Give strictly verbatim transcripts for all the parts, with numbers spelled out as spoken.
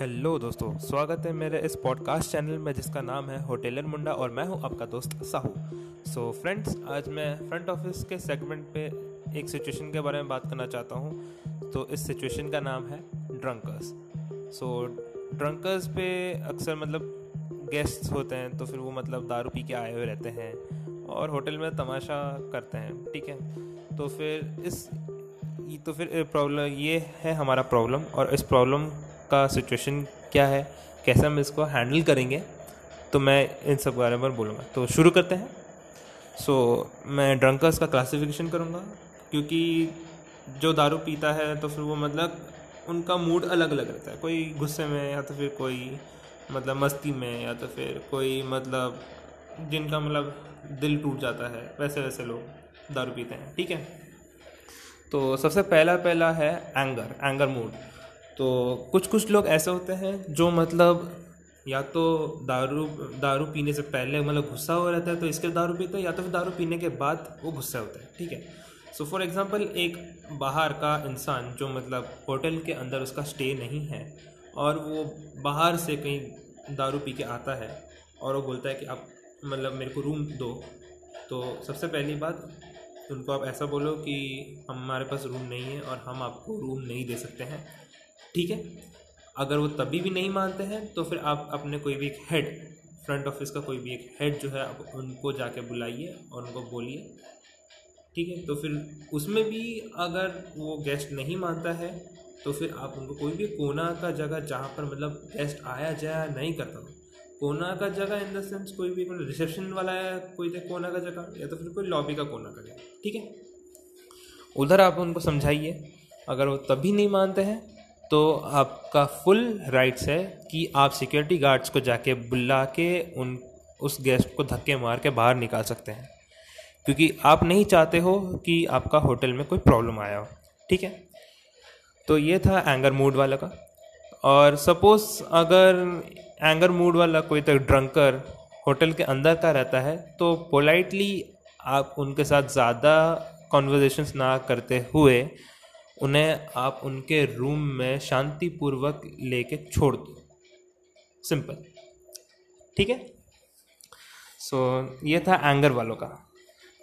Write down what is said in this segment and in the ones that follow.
Hello दोस्तों, स्वागत है मेरे इस पॉडकास्ट चैनल में जिसका नाम है होटेलर मुंडा और मैं हूं आपका दोस्त साहू। सो फ्रेंड्स, आज मैं फ्रंट ऑफिस के सेगमेंट पे एक सिचुएशन के बारे में बात करना चाहता हूं। तो इस सिचुएशन का नाम है ड्रंकर्स। सो ड्रंकर्स पे अक्सर मतलब गेस्ट्स होते हैं, तो फिर वो मतलब दारू पी के आए हुए रहते हैं और होटल में तमाशा करते हैं, ठीक है। तो फिर इस तो फिर प्रॉब्लम ये है हमारा प्रॉब्लम, और इस प्रॉब्लम का सिचुएशन क्या है, कैसे हम इसको हैंडल करेंगे, तो मैं इन सब बारे में बोलूँगा। तो शुरू करते हैं। सो मैं ड्रंकर्स का क्लासिफिकेशन करूँगा, क्योंकि जो दारू पीता है तो फिर वो मतलब उनका मूड अलग अलग रहता है। कोई गुस्से में, या तो फिर कोई मतलब मस्ती में, या तो फिर कोई मतलब जिनका मतलब दिल टूट जाता है, वैसे वैसे लोग दारू पीते हैं, ठीक है। तो सबसे पहला पहला है एंगर एंगर मूड। तो कुछ कुछ लोग ऐसे होते हैं जो मतलब या तो दारू दारू पीने से पहले मतलब गुस्सा हो रहता है, तो इसके दारू पीते हैं, या तो फिर दारू पीने के बाद वो गुस्सा होता है, ठीक है। सो फॉर एग्ज़ाम्पल, एक बाहर का इंसान जो मतलब होटल के अंदर उसका स्टे नहीं है और वो बाहर से कहीं दारू पी के आता है और वो बोलता है कि आप मतलब मेरे को रूम दो, तो सबसे पहली बात उनको आप ऐसा बोलो कि हमारे पास रूम नहीं है और हम आपको रूम नहीं दे सकते हैं, ठीक है। अगर वो तभी भी नहीं मानते हैं तो फिर आप अपने कोई भी एक हेड, फ्रंट ऑफिस का कोई भी एक हेड जो है, आप उनको जाके बुलाइए और उनको बोलिए, ठीक है। तो फिर उसमें भी अगर वो गेस्ट नहीं मानता है तो फिर आप उनको कोई भी कोना का जगह जहाँ पर मतलब गेस्ट आया जाया नहीं करता हो, कोना का जगह इन द सेंस कोई भी मतलब रिसेप्शन वाला है कोई तो कोना का जगह, या तो फिर कोई लॉबी का कोना का जगह, ठीक है। उधर आप उनको समझाइए, अगर वो तभी नहीं मानते हैं तो आपका फुल राइट्स है कि आप सिक्योरिटी गार्ड्स को जाके बुला के उन उस गेस्ट को धक्के मार के बाहर निकाल सकते हैं, क्योंकि आप नहीं चाहते हो कि आपका होटल में कोई प्रॉब्लम आया हो, ठीक है। तो ये था एंगर मूड वाला का। और सपोज़ अगर एंगर मूड वाला कोई तक ड्रंकर होटल के अंदर का रहता है, तो पोलाइटली आप उनके साथ ज़्यादा कॉन्वर्जेशंस ना करते हुए उन्हें आप उनके रूम में शांतिपूर्वक लेके छोड़ दो, सिंपल, ठीक है। सो ये था एंगर वालों का।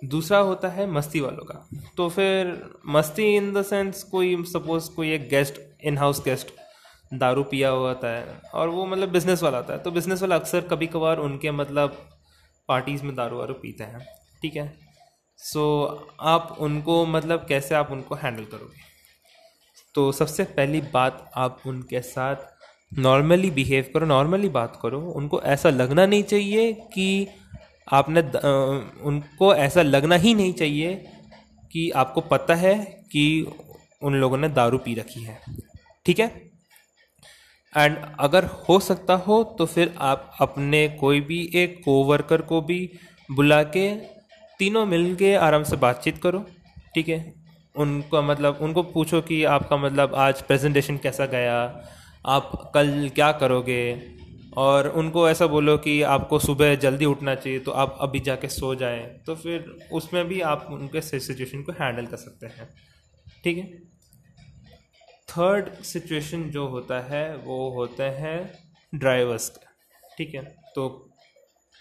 दूसरा होता है मस्ती वालों का। तो फिर मस्ती इन द सेंस कोई सपोज़ कोई एक गेस्ट, इन हाउस गेस्ट दारू पिया हुआ होता है और वो मतलब बिज़नेस वाला आता है, तो बिज़नेस वाला अक्सर कभी कभार उनके मतलब पार्टीज़ में दारू वारू पीते हैं, ठीक है। सो आप उनको मतलब कैसे आप उनको हैंडल करोगे, तो सबसे पहली बात आप उनके साथ नॉर्मली बिहेव करो, नॉर्मली बात करो। उनको ऐसा लगना नहीं चाहिए कि आपने द, उनको ऐसा लगना ही नहीं चाहिए कि आपको पता है कि उन लोगों ने दारू पी रखी है, ठीक है। एंड अगर हो सकता हो तो फिर आप अपने कोई भी एक कोवर्कर को भी बुला के तीनों मिल के आराम से बातचीत करो, ठीक है। उनका मतलब उनको पूछो कि आपका मतलब आज प्रेजेंटेशन कैसा गया, आप कल क्या करोगे, और उनको ऐसा बोलो कि आपको सुबह जल्दी उठना चाहिए तो आप अभी जाके सो जाएं, तो फिर उसमें भी आप उनके सिचुएशन को हैंडल कर सकते हैं, ठीक है। थर्ड सिचुएशन जो होता है वो होते हैं ड्राइवर्स का, ठीक है। तो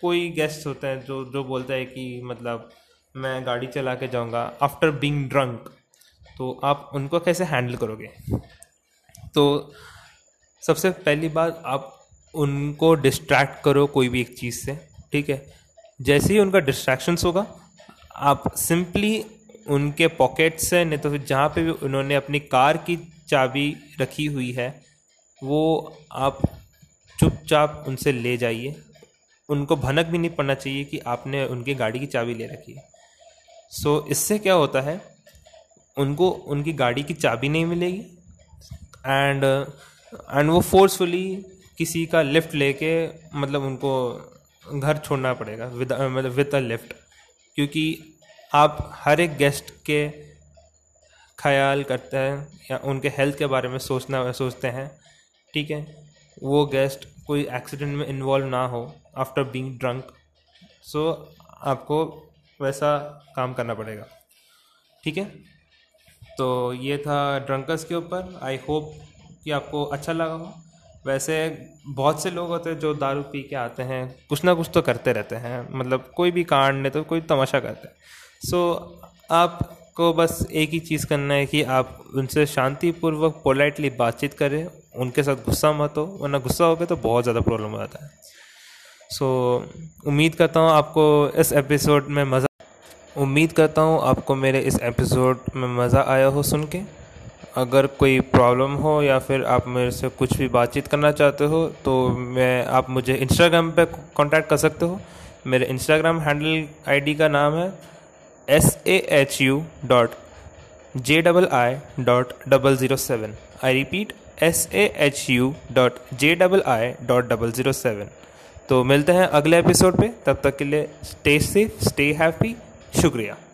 कोई गेस्ट होते हैं जो जो बोलता है कि मतलब मैं गाड़ी चला के जाऊँगा आफ्टर बीइंग ड्रंक, तो आप उनको कैसे हैंडल करोगे। तो सबसे पहली बात आप उनको डिस्ट्रैक्ट करो कोई भी एक चीज़ से, ठीक है। जैसे ही उनका डिस्ट्रैक्शंस होगा आप सिंपली उनके पॉकेट से, नहीं तो फिर जहाँ पे भी उन्होंने अपनी कार की चाबी रखी हुई है वो आप चुपचाप उनसे ले जाइए। उनको भनक भी नहीं पड़ना चाहिए कि आपने उनकी गाड़ी की चाबी ले रखी है। सो इससे क्या होता है, उनको उनकी गाड़ी की चाबी नहीं मिलेगी एंड एंड वो फोर्सफुली किसी का लिफ्ट लेके मतलब उनको घर छोड़ना पड़ेगा विद मतलब विद अ लिफ्ट, क्योंकि आप हर एक गेस्ट के ख्याल करते हैं या उनके हेल्थ के बारे में सोचना सोचते हैं, ठीक है। वो गेस्ट कोई एक्सीडेंट में इन्वॉल्व ना हो आफ्टर बीइंग ड्रंक, सो आपको वैसा काम करना पड़ेगा, ठीक है। तो ये था ड्रंकर्स के ऊपर। आई होप कि आपको अच्छा लगा हो। वैसे बहुत से लोग होते हैं जो दारू पी के आते हैं, कुछ ना कुछ तो करते रहते हैं, मतलब कोई भी कांड नहीं तो कोई तमाशा करते हैं। सो आपको बस एक ही चीज़ करना है कि आप उनसे शांतिपूर्वक पोलाइटली बातचीत करें, उनके साथ गुस्सा मत हो, वरना गुस्सा हो गया तो बहुत ज़्यादा प्रॉब्लम हो जाता है। सो उम्मीद करता हूँ आपको इस एपिसोड में मज़ा उम्मीद करता हूँ आपको मेरे इस एपिसोड में मज़ा आया हो सुन के। अगर कोई प्रॉब्लम हो या फिर आप मेरे से कुछ भी बातचीत करना चाहते हो तो मैं आप मुझे इंस्टाग्राम पे कांटेक्ट कर सकते हो। मेरे इंस्टाग्राम हैंडल आईडी का नाम है S A H U dot J double I dot double zero seven. I repeat, S A H U dot J double I dot double zero seven. तो मिलते हैं अगले एपिसोड पे, तब तक के लिए स्टे सेफ, स्टे हैप्पी, शुक्रिया।